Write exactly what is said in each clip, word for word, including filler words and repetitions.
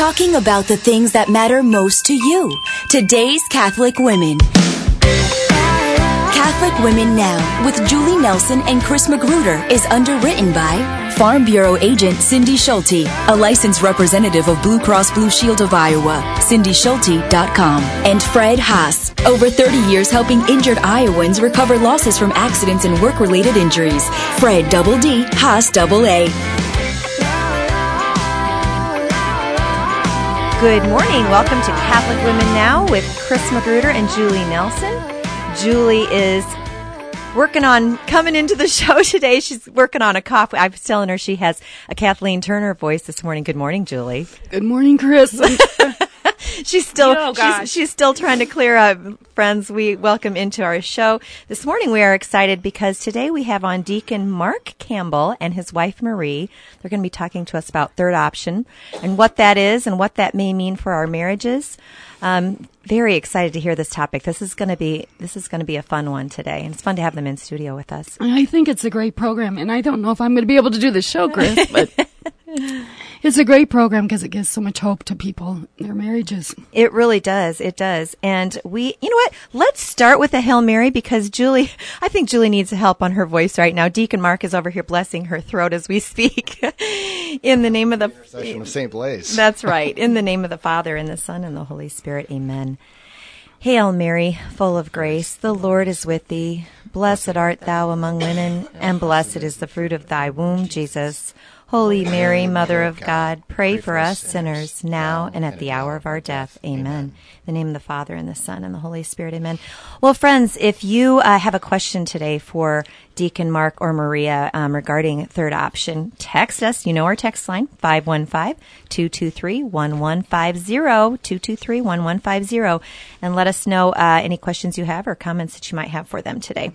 talking about the things that matter most to you. Today's Catholic Women. Catholic Women Now with Julie Nelson and Chris Magruder is underwritten by Farm Bureau agent Cindy Schulte, a licensed representative of Blue Cross Blue Shield of Iowa, cindy schulte dot com, and Fred Haas, over thirty years helping injured Iowans recover losses from accidents and work-related injuries. Fred Double D, Haas Double A. Good morning. Welcome to Catholic Women Now with Chris Magruder and Julie Nelson. Julie is working on coming into the show today. She's working on a cough. I was telling her she has a Kathleen Turner voice this morning. Good morning, Julie. Good morning, Chris. she's still oh, she's, she's still trying to clear up. Friends, we welcome into our show. This morning we are excited because today we have on Deacon Mark Campbell and his wife Marie. They're going to be talking to us about Third Option and what that is and what that may mean for our marriages. Um, very excited to hear this topic. This is going to be this is going to be a fun one today, and it's fun to have them in studio with us. I think it's a great program, and I don't know if I'm going to be able to do the show, Chris, but it's a great program because it gives so much hope to people in their marriages. It really does. It does. And we, you know what? Let's start with a Hail Mary because Julie, I think Julie needs help on her voice right now. Deacon Mark is over here blessing her throat as we speak. In the name of the, the intercession of Saint Blaise. That's right. In the name of the Father, and the Son, and the Holy Spirit. Amen. Hail Mary, full of grace, the Lord is with thee. Blessed art thou among women, and blessed is the fruit of thy womb, Jesus. Holy Mary, Mother of God, pray for us sinners, now and at the hour of our death. Amen. In the name of the Father, and the Son, and the Holy Spirit. Amen. Well, friends, if you uh, have a question today for Deacon Mark or Maria um, regarding Third Option, text us. You know our text line, five one five, two two three, one one five zero, two two three, one one five zero, and let us know uh, any questions you have or comments that you might have for them today.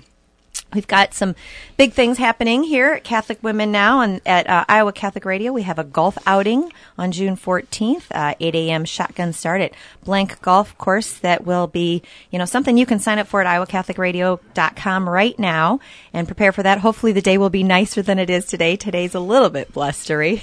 We've got some big things happening here at Catholic Women Now and at uh, Iowa Catholic Radio. We have a golf outing on June fourteenth, uh, eight a.m. shotgun start at Blank Golf Course. That will be, you know, something you can sign up for at iowa catholic radio dot com right now and prepare for that. Hopefully the day will be nicer than it is today. Today's a little bit blustery.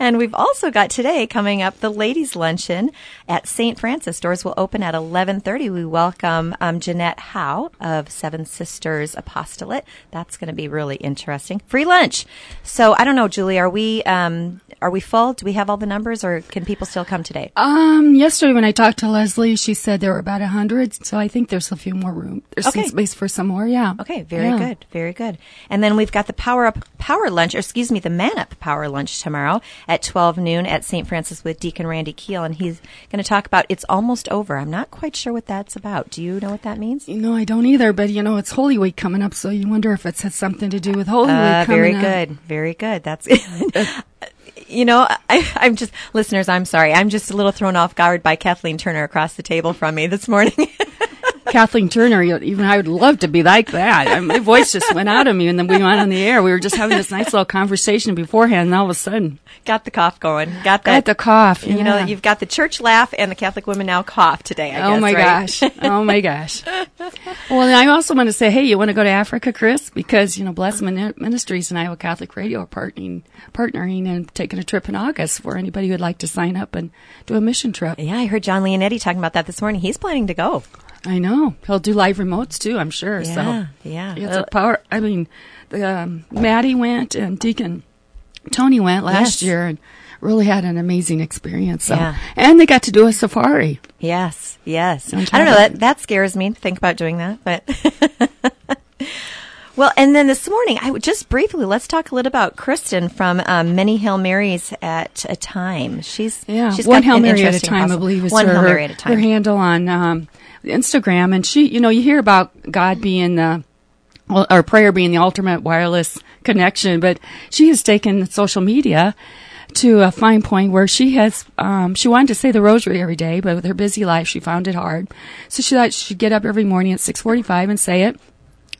And we've also got today coming up the ladies' luncheon at Saint Francis. Doors will open at eleven thirty. We welcome um, Jeanette Howe of Seven Sisters Apostolate. That's going to be really interesting. Free lunch. So I don't know, Julie, are we um, are we full? Do we have all the numbers, or can people still come today? Um, yesterday when I talked to Leslie, she said there were about a hundred. So I think there's a few more room. There's okay. some space for some more. Yeah. Okay. Very yeah. good. Very good. And then we've got the Power Up Power Lunch, or excuse me, the Man Up Power Lunch tomorrow at twelve noon at Saint Francis with Deacon Randy Keel, and he's going to talk about It's Almost Over. I'm not quite sure what that's about. Do you know what that means? No, I don't either, but you know, it's Holy Week coming up, so you wonder if it's something to do with Holy uh, Week coming up. Very good. Very good. That's You know, I, I'm just, listeners, I'm sorry. I'm just a little thrown off guard by Kathleen Turner across the table from me this morning. Kathleen Turner, even I would love to be like that. I mean, my voice just went out of me, and then we went on the air. We were just having this nice little conversation beforehand, and all of a sudden, got the cough going. Got that? Got the cough. Yeah. You know, you've got the church laugh and the Catholic Women Now cough today. I oh guess, my right? gosh! Oh my gosh! Well, and I also want to say, hey, you want to go to Africa, Chris? Because you know, Blessman Ministries and Iowa Catholic Radio are partnering, partnering, and taking a trip in August for anybody who'd like to sign up and do a mission trip. Yeah, I heard John Leonetti talking about that this morning. He's planning to go. I know. He'll do live remotes, too, I'm sure. Yeah, so, yeah. It's a power. I mean, the, um, Maddie went and Deacon Tony went last yes. year and really had an amazing experience. So. Yeah. And they got to do a safari. Yes, yes. Don't I don't know. That, that scares me to think about doing that, but... Well, and then this morning, I would just briefly, let's talk a little about Kristen from um, Many Hail Marys at a Time. She's yeah, she's one got Hail an Mary at a time, puzzle. I believe, is one her, Hail Mary at a time. Her handle on um, Instagram. And she, you know, you hear about God being the uh, or prayer being the ultimate wireless connection, but she has taken social media to a fine point where she has, um, she wanted to say the rosary every day, but with her busy life, she found it hard. So she thought she'd get up every morning at six forty-five and say it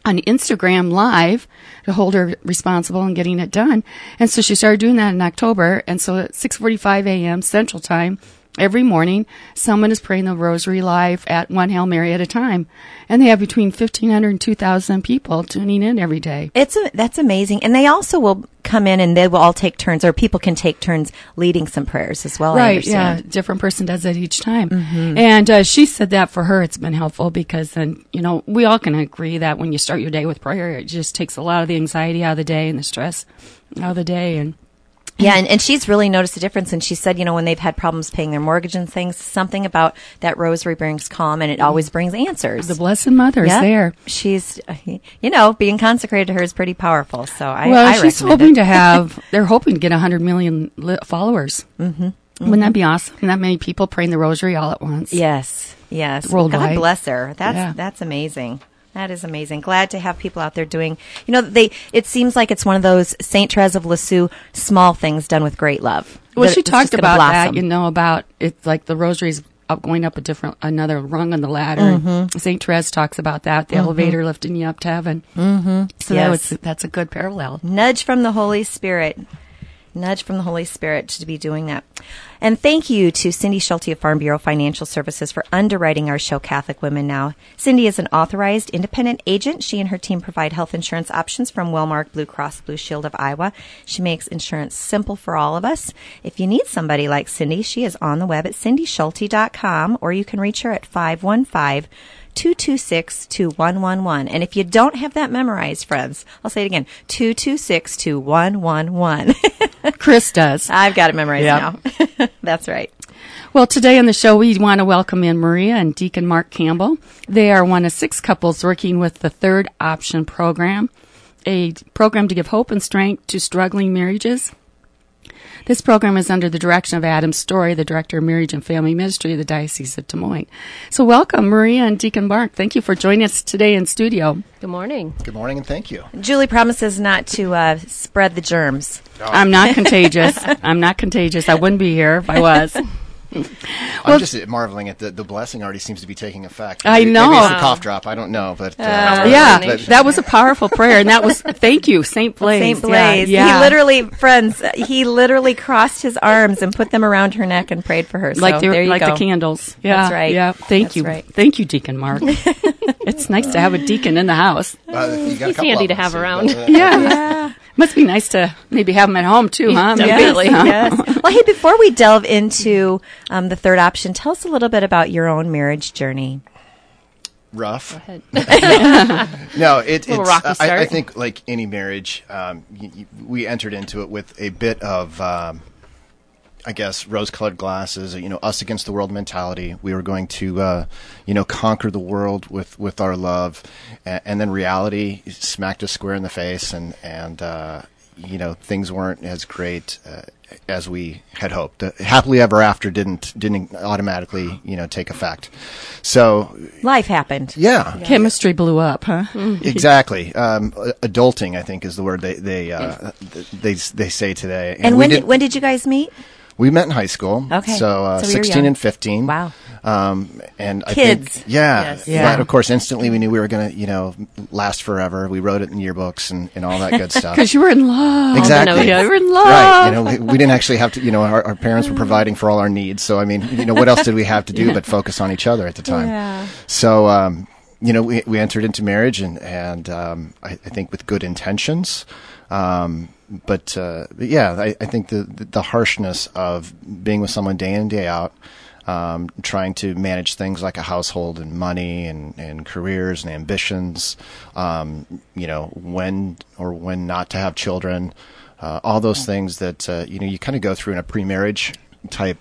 on Instagram Live to hold her responsible in getting it done. And so she started doing that in October. And so at six forty-five a.m. Central Time, Every morning, someone is praying the Rosary live at One Hail Mary at a Time, and they have between fifteen hundred and two thousand people tuning in every day. It's a, that's amazing. And they also will come in and they will all take turns, or people can take turns leading some prayers as well. Right, yeah. Different person does it each time. Mm-hmm. And uh, she said that for her it's been helpful, because then, you know, we all can agree that when you start your day with prayer, it just takes a lot of the anxiety out of the day and the stress out of the day. And Yeah, and, and she's really noticed a difference. And she said, you know, when they've had problems paying their mortgage and things, something about that Rosary brings calm, and it always brings answers. The Blessed Mother's yep. there. She's, you know, being consecrated to her is pretty powerful. So I, well, I she's hoping it. to have. They're hoping to get one hundred million li- followers. Mm-hmm. Mm-hmm. Wouldn't that be awesome? That many people praying the Rosary all at once. Yes, yes. Worldwide. God bless her. That's yeah. that's amazing. That is amazing. Glad to have people out there doing, you know, they. It seems like it's one of those Saint Therese of Lisieux small things done with great love. Well, she talked about that, you know, about it's like the Rosary's going up a different, another rung on the ladder. Mm-hmm. Saint Therese talks about that, the mm-hmm. elevator lifting you up to heaven. Mm-hmm. So yes. that was, that's a good parallel. Nudge from the Holy Spirit. Nudge from the Holy Spirit to be doing that. And thank you to Cindy Schulte of Farm Bureau Financial Services for underwriting our show, Catholic Women Now. Cindy is an authorized independent agent. She and her team provide health insurance options from Wellmark, Blue Cross Blue Shield of Iowa. She makes insurance simple for all of us. If you need somebody like Cindy, she is on the web at cindy schulte dot com, or you can reach her at five one five, two two six, two one one one. And if you don't have that memorized, friends, I'll say it again, two two six, two one one one. Chris does. I've got it memorized yep. now. That's right. Well, today on the show, we want to welcome in Maria and Deacon Mark Campbell. They are one of six couples working with the Third Option program, a program to give hope and strength to struggling marriages. This program is under the direction of Adam Story, the Director of Marriage and Family Ministry of the Diocese of Des Moines. So welcome, Maria and Deacon Mark. Thank you for joining us today in studio. Good morning. Good morning, and thank you. Julie promises not to uh, spread the germs. No. I'm not contagious. I'm not contagious. I wouldn't be here if I was. Well, I'm just marveling at the the blessing already seems to be taking effect. I know. Maybe it's the cough drop. I don't know, but uh, uh, yeah, but, that was a powerful prayer, and that was thank you, Saint Blaise. Saint Blaise. Yeah, yeah. He literally, friends, he literally crossed his arms and put them around her neck and prayed for her. So like there you like go. The candles. Yeah, that's right. Yeah, thank that's you, right. thank you, Deacon Mark. It's nice to have a deacon in the house. Uh, you got He's a handy to have so around. But, uh, yeah. yeah. Must be nice to maybe have him at home, too, huh? Definitely, yes. yes. Well, hey, before we delve into um, the Third Option, tell us a little bit about your own marriage journey. Rough. Go ahead. no, it, it's, a it's uh, I, I think like any marriage, um, y- y- we entered into it with a bit of, um, I guess, rose-colored glasses, you know, us against the world mentality. We were going to, uh, you know, conquer the world with, with our love. And, and then reality smacked us square in the face, and, and uh, you know, things weren't as great uh, as we had hoped. Uh, happily ever after didn't didn't automatically, you know, take effect. So life happened. Yeah. yeah. Chemistry blew up, huh? Exactly. Um, adulting, I think, is the word they they uh, they, they say today. And, and when did, when did you guys meet? We met in high school, okay. so, uh, so we sixteen and fifteen. Wow! Um, and I kids, think, yeah, yes. yeah. But of course, instantly we knew we were going to, you know, last forever. We wrote it in yearbooks and, and all that good stuff. Because you were in love, exactly. You were in love, right? You know, we, we didn't actually have to. You know, our, our parents were providing for all our needs. So I mean, you know, what else did we have to do yeah. but focus on each other at the time? Yeah. So. Um, You know, we we entered into marriage, and and um, I, I think with good intentions, um, but, uh, but yeah, I, I think the the harshness of being with someone day in and day out, um, trying to manage things like a household and money and, and careers and ambitions, um, you know, when or when not to have children, uh, all those things that uh, you know you kind of go through in a pre-marriage type.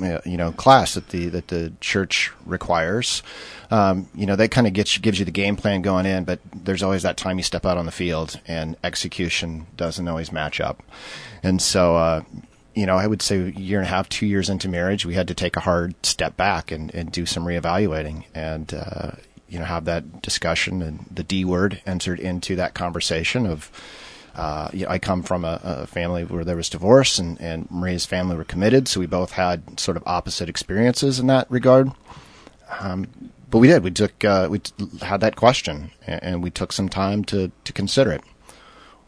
You know, class that the that the church requires. Um, you know, that kind of gets gives you the game plan going in, but there's always that time you step out on the field and execution doesn't always match up. And so, uh, you know, I would say a year and a half, two years into marriage, we had to take a hard step back and, and do some reevaluating and, uh, you know, have that discussion. And the D word entered into that conversation of, Uh, you know, I come from a, a family where there was divorce, and, and Maria's family were committed, so we both had sort of opposite experiences in that regard. Um, but we did. We took uh, we t- had that question, and, and we took some time to, to consider it.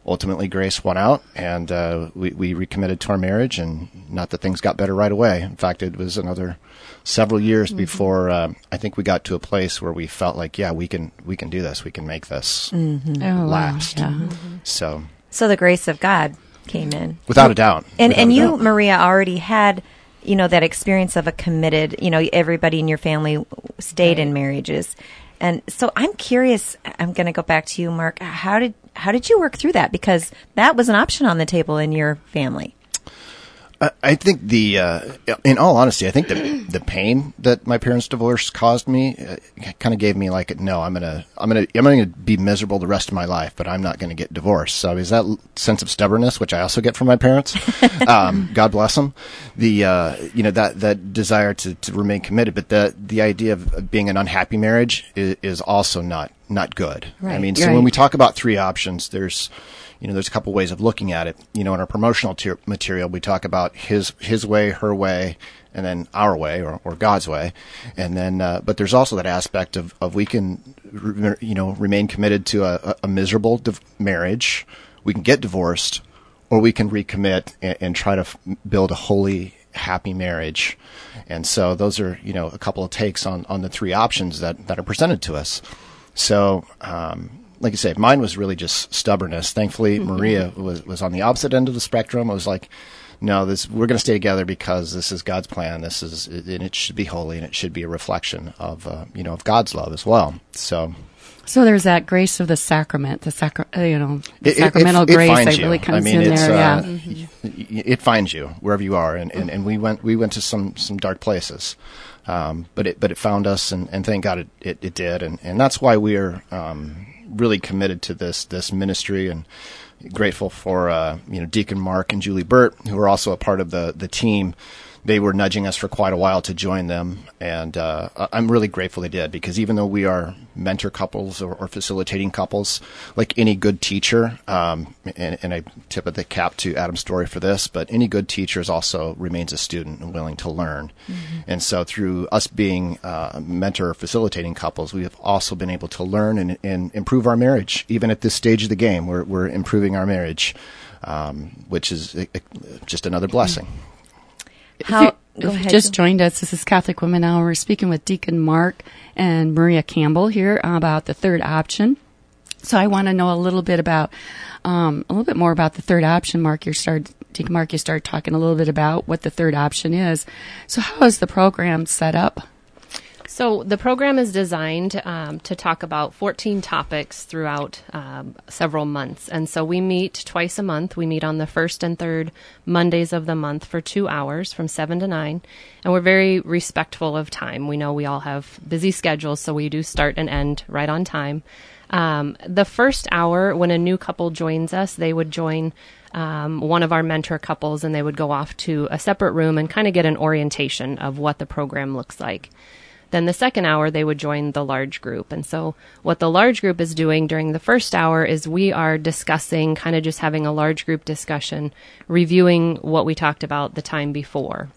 ultimately grace won out, and uh, we, we recommitted to our marriage, and not that things got better right away. In fact, it was another several years mm-hmm. before uh, I think we got to a place where we felt like, yeah, we can we can do this. We can make this mm-hmm. oh, last. Wow. Yeah. Mm-hmm. So so the grace of God came in. Without a doubt. And, and you, doubt. Maria, already had, you know, that experience of a committed, you know, everybody in your family stayed right. in marriages. And so I'm curious, I'm going to go back to you, Mark. How did how did you work through that? Because that was an option on the table in your family. I, I think the, uh, in all honesty, I think the the pain that my parents' divorce caused me uh, kind of gave me like, no, I'm going to, I'm going to, I'm going to be miserable the rest of my life, but I'm not going to get divorced. So is that sense of stubbornness, which I also get from my parents, um, God bless them, the, uh, you know, that, that desire to, to remain committed, but the, the idea of being an unhappy marriage is, is also not, not good. Right. I mean, so right. when we talk about three options, there's, you know, there's a couple ways of looking at it. You know, in our promotional t- material, we talk about his his way, her way, and then our way, or, or God's way. And then, uh, but there's also that aspect of, of we can, re- you know, remain committed to a, a miserable div- marriage. We can get divorced, or we can recommit and, and try to f- build a holy, happy marriage. And so those are, you know, a couple of takes on, on the three options that, that are presented to us. So, um, like I say, mine was really just stubbornness. Thankfully, mm-hmm. Maria was, was on the opposite end of the spectrum. I was like, no, this we're going to stay together because this is God's plan. This is, and it should be holy, and it should be a reflection of, uh, you know, of God's love as well. So, so there's that grace of the sacrament, the sacra, uh, you know, the it, sacramental it, it, it grace that really comes I mean, in it's, there. Uh, yeah, mm-hmm. it finds you wherever you are, and, and, and we went we went to some some dark places. Um, but it, but it found us, and, and thank God it, it, it did. And, and that's why we're, um, really committed to this, this ministry, and grateful for, uh, you know, Deacon Mark and Julie Burt, who are also a part of the, the team. They were nudging us for quite a while to join them. And, uh, I'm really grateful they did, because even though we are mentor couples or, or facilitating couples, like any good teacher, um, and, and I tip of the cap to Adam Story for this, but any good teacher is also remains a student and willing to learn. Mm-hmm. And so through us being, uh, mentor or facilitating couples, we have also been able to learn and, and improve our marriage. Even at this stage of the game, we're, we're improving our marriage, um, which is a, a, just another blessing. Mm-hmm. How, if you, if you just joined us, this is Catholic Women Hour. We're speaking with Deacon Mark and Maria Campbell here about the third option. So I want to know a little bit about, um, a little bit more about the third option. Mark, you started, Deacon Mark, you started talking a little bit about what the third option is. So how is the program set up? So the program is designed um, to talk about fourteen topics throughout um, several months. And so we meet twice a month. We meet on the first and third Mondays of the month for two hours from seven to nine. And we're very respectful of time. We know we all have busy schedules, so we do start and end right on time. Um, the first hour, when a new couple joins us, they would join um, one of our mentor couples, and they would go off to a separate room and kind of get an orientation of what the program looks like. Then the second hour, they would join the large group. And so what the large group is doing during the first hour is we are discussing, kind of just having a large group discussion, reviewing what we talked about the time before.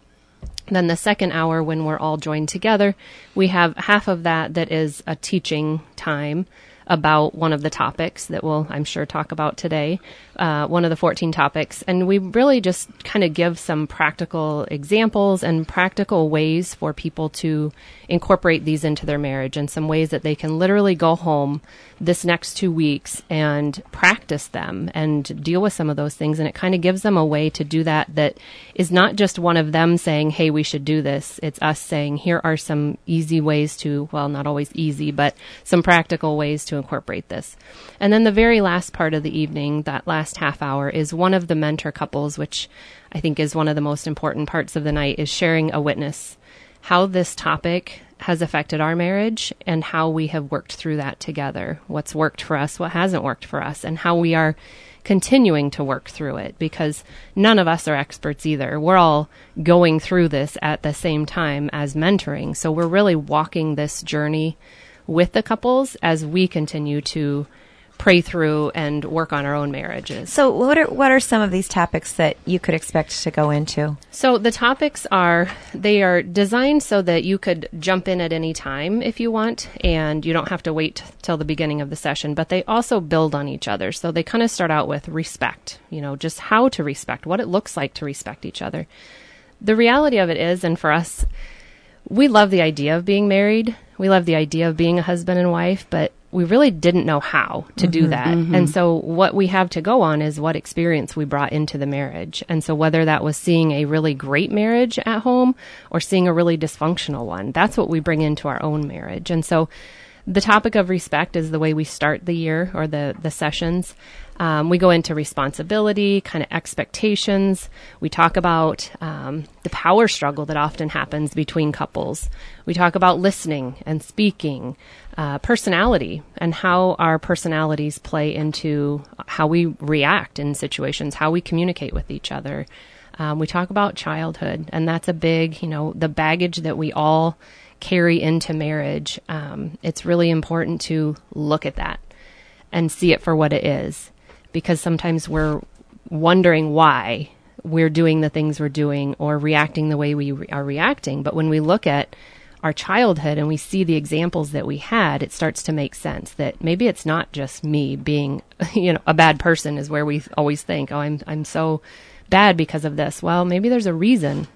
Then the second hour, when we're all joined together, we have half of that that is a teaching time about one of the topics that we'll, I'm sure, talk about today, uh, one of the fourteen topics. And we really just kind of give some practical examples and practical ways for people to incorporate these into their marriage, and some ways that they can literally go home this next two weeks and practice them and deal with some of those things. And it kind of gives them a way to do that that is not just one of them saying, hey, we should do this. It's us saying, here are some easy ways to, well, not always easy, but some practical ways to incorporate this. And then the very last part of the evening, that last half hour, is one of the mentor couples, which I think is one of the most important parts of the night, is sharing a witness, how this topic has affected our marriage and how we have worked through that together, what's worked for us, what hasn't worked for us, and how we are continuing to work through it, because none of us are experts either. We're all going through this at the same time as mentoring. So we're really walking this journey with the couples as we continue to pray through and work on our own marriages. So what are what are some of these topics that you could expect to go into? So the topics are, they are designed so that you could jump in at any time if you want, and you don't have to wait till the beginning of the session, but they also build on each other. So they kind of start out with respect, you know, just how to respect, what it looks like to respect each other. The reality of it is, and for us, we love the idea of being married. We love the idea of being a husband and wife, but we really didn't know how to mm-hmm, do that. Mm-hmm. And so what we have to go on is what experience we brought into the marriage. And so whether that was seeing a really great marriage at home or seeing a really dysfunctional one, that's what we bring into our own marriage. And so the topic of respect is the way we start the year or the, the sessions. Um, we go into responsibility, kind of expectations. We talk about um, the power struggle that often happens between couples. We talk about listening and speaking, uh, personality, and how our personalities play into how we react in situations, how we communicate with each other. Um, we talk about childhood, and that's a big, you know, the baggage that we all carry into marriage. Um, it's really important to look at that and see it for what it is. Because sometimes we're wondering why we're doing the things we're doing or reacting the way we re- are reacting. But when we look at our childhood and we see the examples that we had, it starts to make sense that maybe it's not just me being, you know, a bad person is where we always think, oh, I'm I'm so bad because of this. Well, maybe there's a reason.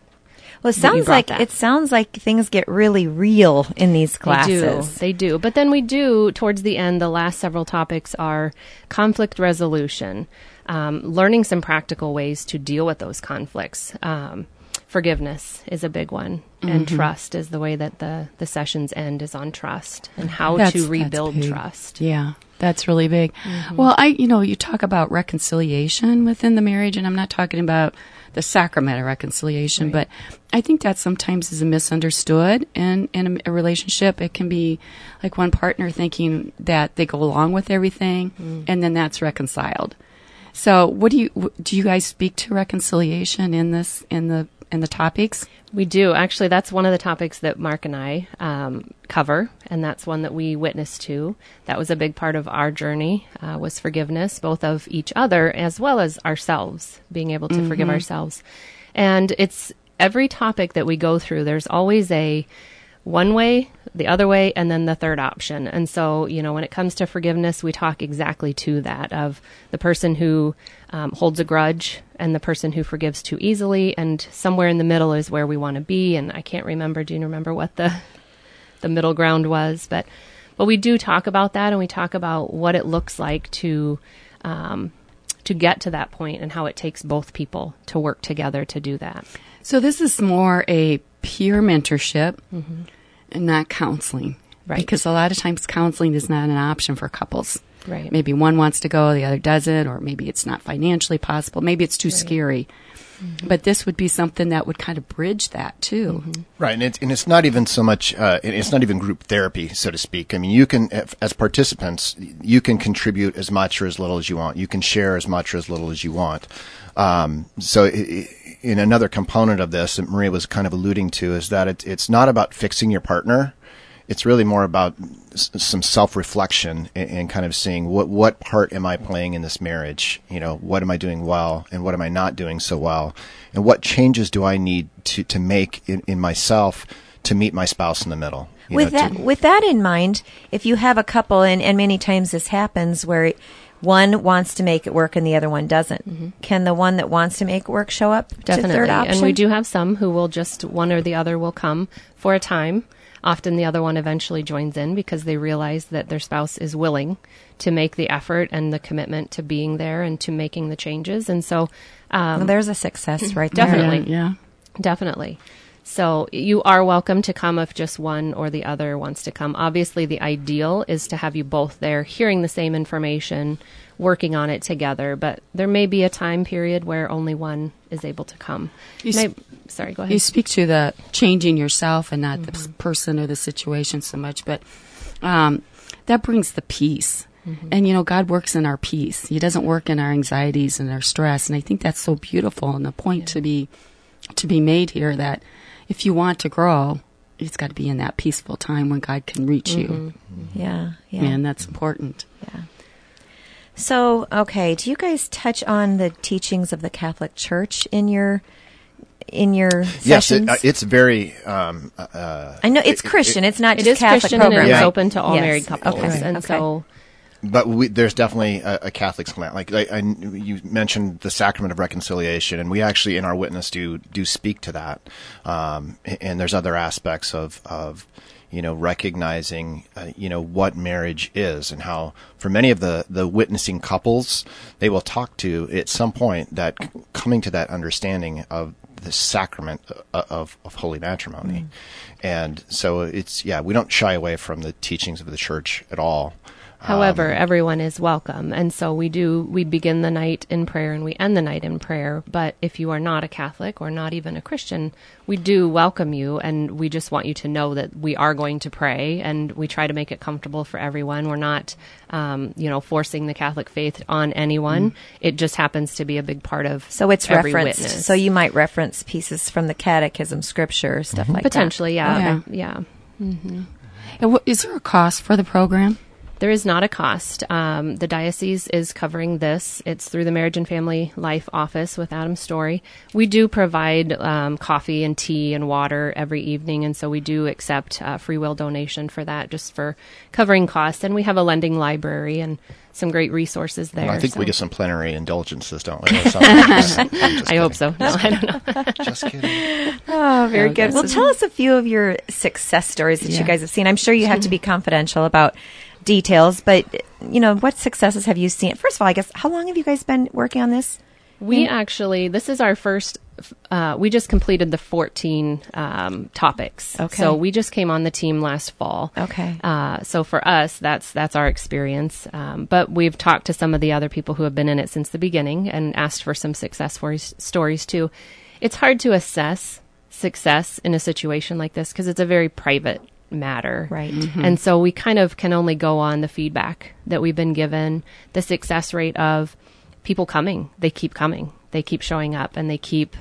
Well, it sounds like that. It sounds like things get really real in these classes. They do. They do. But then we do, towards the end, the last several topics are conflict resolution, um, learning some practical ways to deal with those conflicts. Um, forgiveness is a big one. Mm-hmm. And trust is the way that the, the sessions end, is on trust and how that's, to rebuild trust. Yeah, that's really big. Mm-hmm. Well, I, you know, you talk about reconciliation within the marriage, and I'm not talking about the sacrament of reconciliation, right. But I think that sometimes is misunderstood in, in a, a relationship. It can be like one partner thinking that they go along with everything, mm. and then that's reconciled. So, what do you do? You guys speak to reconciliation in this in the in the topics? We do, actually. That's one of the topics that Mark and I um, cover, and that's one that we witnessed to. That was a big part of our journey, uh, was forgiveness, both of each other as well as ourselves, being able to mm-hmm. forgive ourselves. And it's every topic that we go through, there's always a one way, the other way, and then the third option. And so, you know, when it comes to forgiveness, we talk exactly to that, of the person who um, holds a grudge and the person who forgives too easily. And somewhere in the middle is where we want to be. And I can't remember, do you remember what the the middle ground was? But, but we do talk about that, and we talk about what it looks like to um, to get to that point and how it takes both people to work together to do that. So this is more a peer mentorship, mm-hmm. and not counseling, right? Because a lot of times counseling is not an option for couples. Right. Maybe one wants to go, the other doesn't, or maybe it's not financially possible. Maybe it's too right. scary. Mm-hmm. But this would be something that would kind of bridge that too, mm-hmm. right? And it's and it's not even so much. Uh, it's not even group therapy, so to speak. I mean, you can, as participants, you can contribute as much or as little as you want. You can share as much or as little as you want. Um, so, it, in another component of this that Maria was kind of alluding to is that it, it's not about fixing your partner. It's really more about s- some self-reflection and, and kind of seeing what, what part am I playing in this marriage? You know, what am I doing well and what am I not doing so well? And what changes do I need to, to make in, in myself to meet my spouse in the middle? You with know, that, to- with that in mind, if you have a couple, and, and many times this happens where it, one wants to make it work and the other one doesn't. Mm-hmm. Can the one that wants to make it work show up Definitely. To third option? And we do have some who will just, one or the other will come for a time. Often the other one eventually joins in because they realize that their spouse is willing to make the effort and the commitment to being there and to making the changes. And so um, well, there's a success right there. Definitely. Yeah, yeah. Definitely. So you are welcome to come if just one or the other wants to come. Obviously, the ideal is to have you both there hearing the same information, working on it together. But there may be a time period where only one is able to come. You sp- I, sorry, go ahead. You speak to the changing yourself and not mm-hmm. the person or the situation so much. But um, that brings the peace. Mm-hmm. And, you know, God works in our peace. He doesn't work in our anxieties and our stress. And I think that's so beautiful. And the point yeah. to be to be made here that if you want to grow, it's got to be in that peaceful time when God can reach mm-hmm. you. Yeah, yeah. And that's important. Yeah. So, okay, do you guys touch on the teachings of the Catholic Church in your in your sessions? Yes, it, it's very. Um, uh, I know it's it, Christian. It, it's not it just Catholic Christian program. And it's yeah. open to all yes. married couples, okay. and okay. so. But we, there's definitely a, a Catholic slant. Like I, I, you mentioned the Sacrament of Reconciliation, and we actually in our witness do do speak to that. Um, and there's other aspects of of. you know, recognizing, uh, you know, what marriage is and how for many of the, the witnessing couples, they will talk to at some point that c- coming to that understanding of the sacrament of, of, of holy matrimony. Mm. And so it's, yeah, we don't shy away from the teachings of the Church at all. However, um, everyone is welcome. And so we do, we begin the night in prayer and we end the night in prayer. But if you are not a Catholic or not even a Christian, we do welcome you. And we just want you to know that we are going to pray and we try to make it comfortable for everyone. We're not, um, you know, forcing the Catholic faith on anyone. Mm-hmm. It just happens to be a big part of so it's every referenced. Witness. So you might reference pieces from the Catechism, Scripture, stuff mm-hmm. like Potentially, that. Potentially, yeah. Okay. Yeah. Mm-hmm. And what, is there a cost for the program? There is not a cost. Um, the diocese is covering this. It's through the Marriage and Family Life Office with Adam Story. We do provide um, coffee and tea and water every evening, and so we do accept uh, free will donation for that, just for covering costs. And we have a lending library and some great resources there. Well, I think so. We get some plenary indulgences, don't we? Just, I kidding. Hope so. No, I don't know. Just kidding. Oh, very no, good. Well, tell us a few of your success stories that yeah. you guys have seen. I'm sure you have to be confidential about details, but, you know, what successes have you seen? First of all, I guess, how long have you guys been working on this? We actually, this is our first, uh, we just completed the fourteen um, topics. Okay. So we just came on the team last fall. Okay. Uh, so for us, that's that's our experience. Um, but we've talked to some of the other people who have been in it since the beginning and asked for some success stories too. It's hard to assess success in a situation like this because it's a very private matter. Right. Mm-hmm. And so we kind of can only go on the feedback that we've been given, the success rate of people coming. They keep coming. They keep showing up and they keep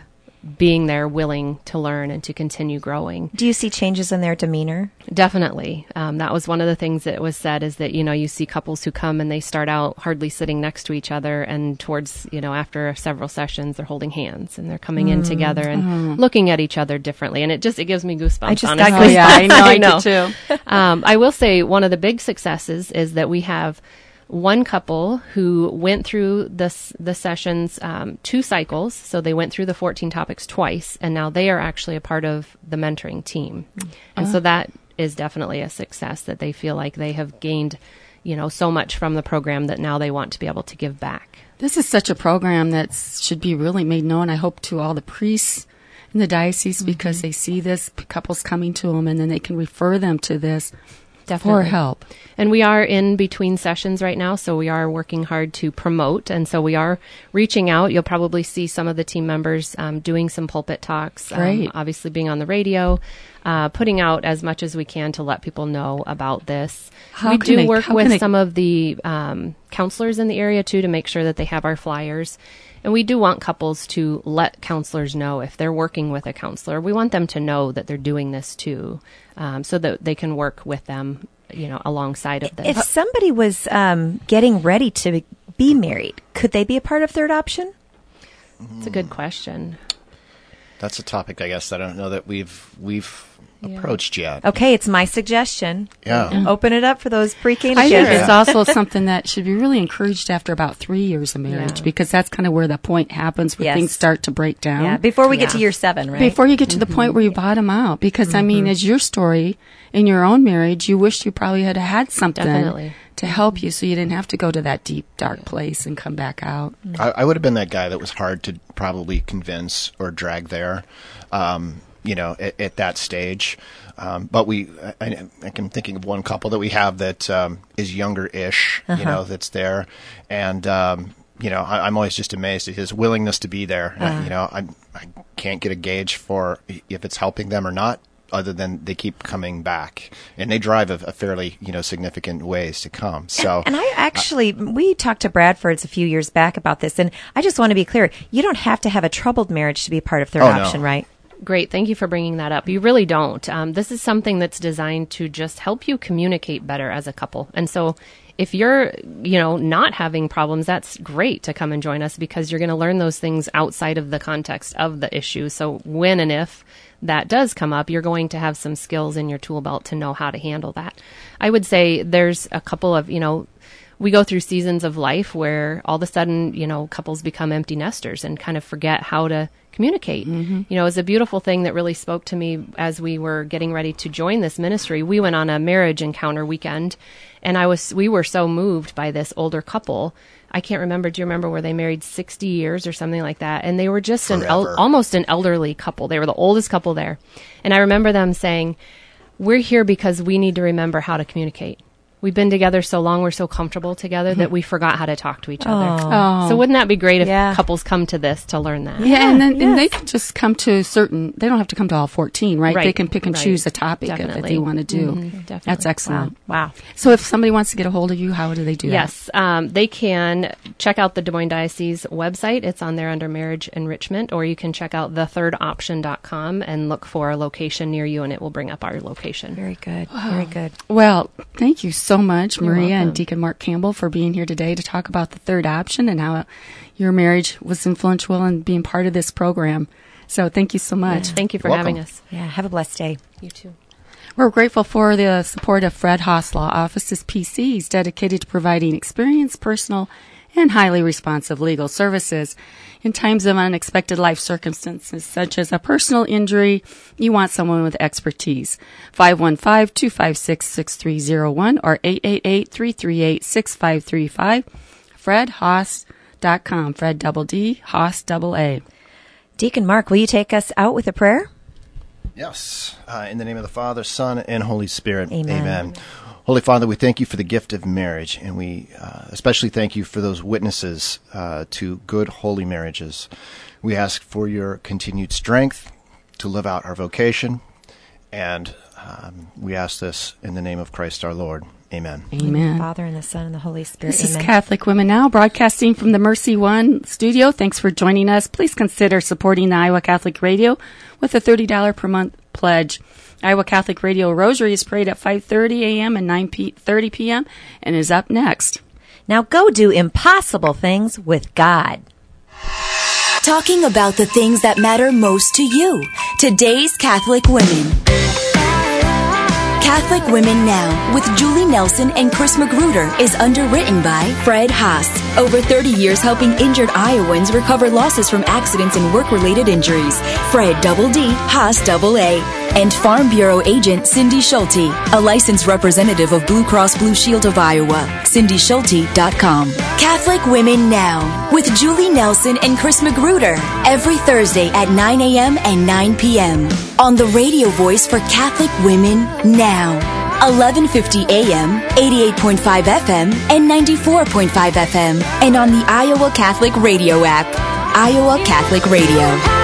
being there willing to learn and to continue growing. Do you see changes in their demeanor? Definitely. Um, that was one of the things that was said is that, you know, you see couples who come and they start out hardly sitting next to each other and towards, you know, after several sessions, they're holding hands and they're coming mm. in together and mm. looking at each other differently. And it just, it gives me goosebumps. I just honestly. got goosebumps. Oh, yeah, I know, I know. too. um, I will say one of the big successes is that we have one couple who went through this, the sessions um, two cycles, so they went through the fourteen topics twice, and now they are actually a part of the mentoring team. And uh-huh. so that is definitely a success that they feel like they have gained, you know, so much from the program that now they want to be able to give back. This is such a program that should be really made known, I hope, to all the priests in the diocese mm-hmm. because they see this, couples coming to them, and then they can refer them to this. Definitely. For help. And we are in between sessions right now, so we are working hard to promote. And so we are reaching out. You'll probably see some of the team members um, doing some pulpit talks, um, obviously being on the radio, uh, putting out as much as we can to let people know about this. How we do I, work with I... some of the um, counselors in the area, too, to make sure that they have our flyers. And we do want couples to let counselors know if they're working with a counselor. We want them to know that they're doing this too, um, so that they can work with them, you know, alongside of this. If somebody was um, getting ready to be married, could they be a part of Third Option? It's mm. a good question. That's a topic, I guess, I don't know that we've we've yeah. approached yet. Okay, it's my suggestion. Yeah, mm-hmm. Open it up for those pre-K I think yeah. it's also something that should be really encouraged after about three years of marriage yeah. because that's kind of where the point happens where yes. things start to break down. Yeah, before we yeah. get to year seven, right? Before you get to mm-hmm. the point where you bottom out, because mm-hmm. I mean, as your story in your own marriage, you wished you probably had had something. Definitely. To help you so you didn't have to go to that deep, dark place and come back out. I, I would have been that guy that was hard to probably convince or drag there, um, you know, at, at that stage. Um, but we, I, I, I'm thinking of one couple that we have that um, is younger-ish, uh-huh. you know, that's there. And, um, you know, I, I'm always just amazed at his willingness to be there. Uh-huh. Uh, you know, I, I can't get a gauge for if it's helping them or not. Other than they keep coming back, and they drive a, a fairly, you know, significant ways to come. So, and, and I actually, uh, we talked to Bradford's a few years back about this, and I just want to be clear: you don't have to have a troubled marriage to be part of Third oh, Option, no. right? Great, thank you for bringing that up. You really don't. Um, this is something that's designed to just help you communicate better as a couple, and so if you're, you know, not having problems, that's great to come and join us, because you're going to learn those things outside of the context of the issue. So when and if that does come up, you're going to have some skills in your tool belt to know how to handle that. I would say there's a couple of, you know, we go through seasons of life where all of a sudden, you know, couples become empty nesters and kind of forget how to communicate. Mm-hmm. You know, it's a beautiful thing that really spoke to me as we were getting ready to join this ministry. We went on a marriage encounter weekend, and I was, we were so moved by this older couple. I can't remember. Do you remember? Were they married sixty years or something like that? And they were just an el- almost an elderly couple. They were the oldest couple there. And I remember them saying, "We're here because we need to remember how to communicate. We've been together so long, we're so comfortable together mm-hmm. that we forgot how to talk to each other." Oh. So wouldn't that be great if yeah. couples come to this to learn that? Yeah, yeah. and then yes. and they can just come to certain, they don't have to come to all fourteen, right? right. They can pick and right. choose a topic Definitely. that they want to do. Mm-hmm. That's excellent. Wow. wow. So if somebody wants to get a hold of you, how do they do yes, that? Yes, um, they can check out the Des Moines Diocese website. It's on there under marriage enrichment, or you can check out the third option dot com and look for a location near you, and it will bring up our location. Very good. Wow. Very good. Well, thank you so much. so much, Maria and Deacon Mark Campbell, for being here today to talk about the Third Option and how your marriage was influential in being part of this program. So thank you so much. Yeah. Thank you for You're having welcome. us. Yeah, have a blessed day. You too. We're grateful for the support of Fred Haas Law Office's P Cs, dedicated to providing experienced, personal, and highly responsive legal services. In times of unexpected life circumstances, such as a personal injury, you want someone with expertise. five one five, two five six, six three zero one or eight eight eight, three three eight, six five three five, fred haas dot com, Fred double D, Haas double A. Deacon Mark, will you take us out with a prayer? Yes. Uh, in the name of the Father, Son, and Holy Spirit. Amen. Amen. Holy Father, we thank you for the gift of marriage, and we uh, especially thank you for those witnesses uh, to good, holy marriages. We ask for your continued strength to live out our vocation, and um, we ask this in the name of Christ our Lord. Amen. Amen. Amen. The Father, and the Son, and the Holy Spirit. This Amen. is Catholic Women Now, broadcasting from the Mercy One studio. Thanks for joining us. Please consider supporting Iowa Catholic Radio with a thirty dollars per month pledge. Iowa Catholic Radio Rosary is prayed at five thirty a.m. and nine thirty p.m. and is up next. Now go do impossible things with God. Talking about the things that matter most to you. Today's Catholic Women. Catholic Women Now with Julie Nelson and Chris Magruder is underwritten by Fred Haas. Over thirty years helping injured Iowans recover losses from accidents and work-related injuries. Fred Double D, Haas Double A. And Farm Bureau agent Cindy Schulte, a licensed representative of Blue Cross Blue Shield of Iowa. Cindy Schulte dot com. Catholic Women Now with Julie Nelson and Chris Magruder. Every Thursday at nine a.m. and nine p.m. on the radio voice for Catholic Women Now. eleven fifty a.m., eighty-eight point five F M, and ninety-four point five F M. And on the Iowa Catholic Radio app. Iowa Catholic Radio.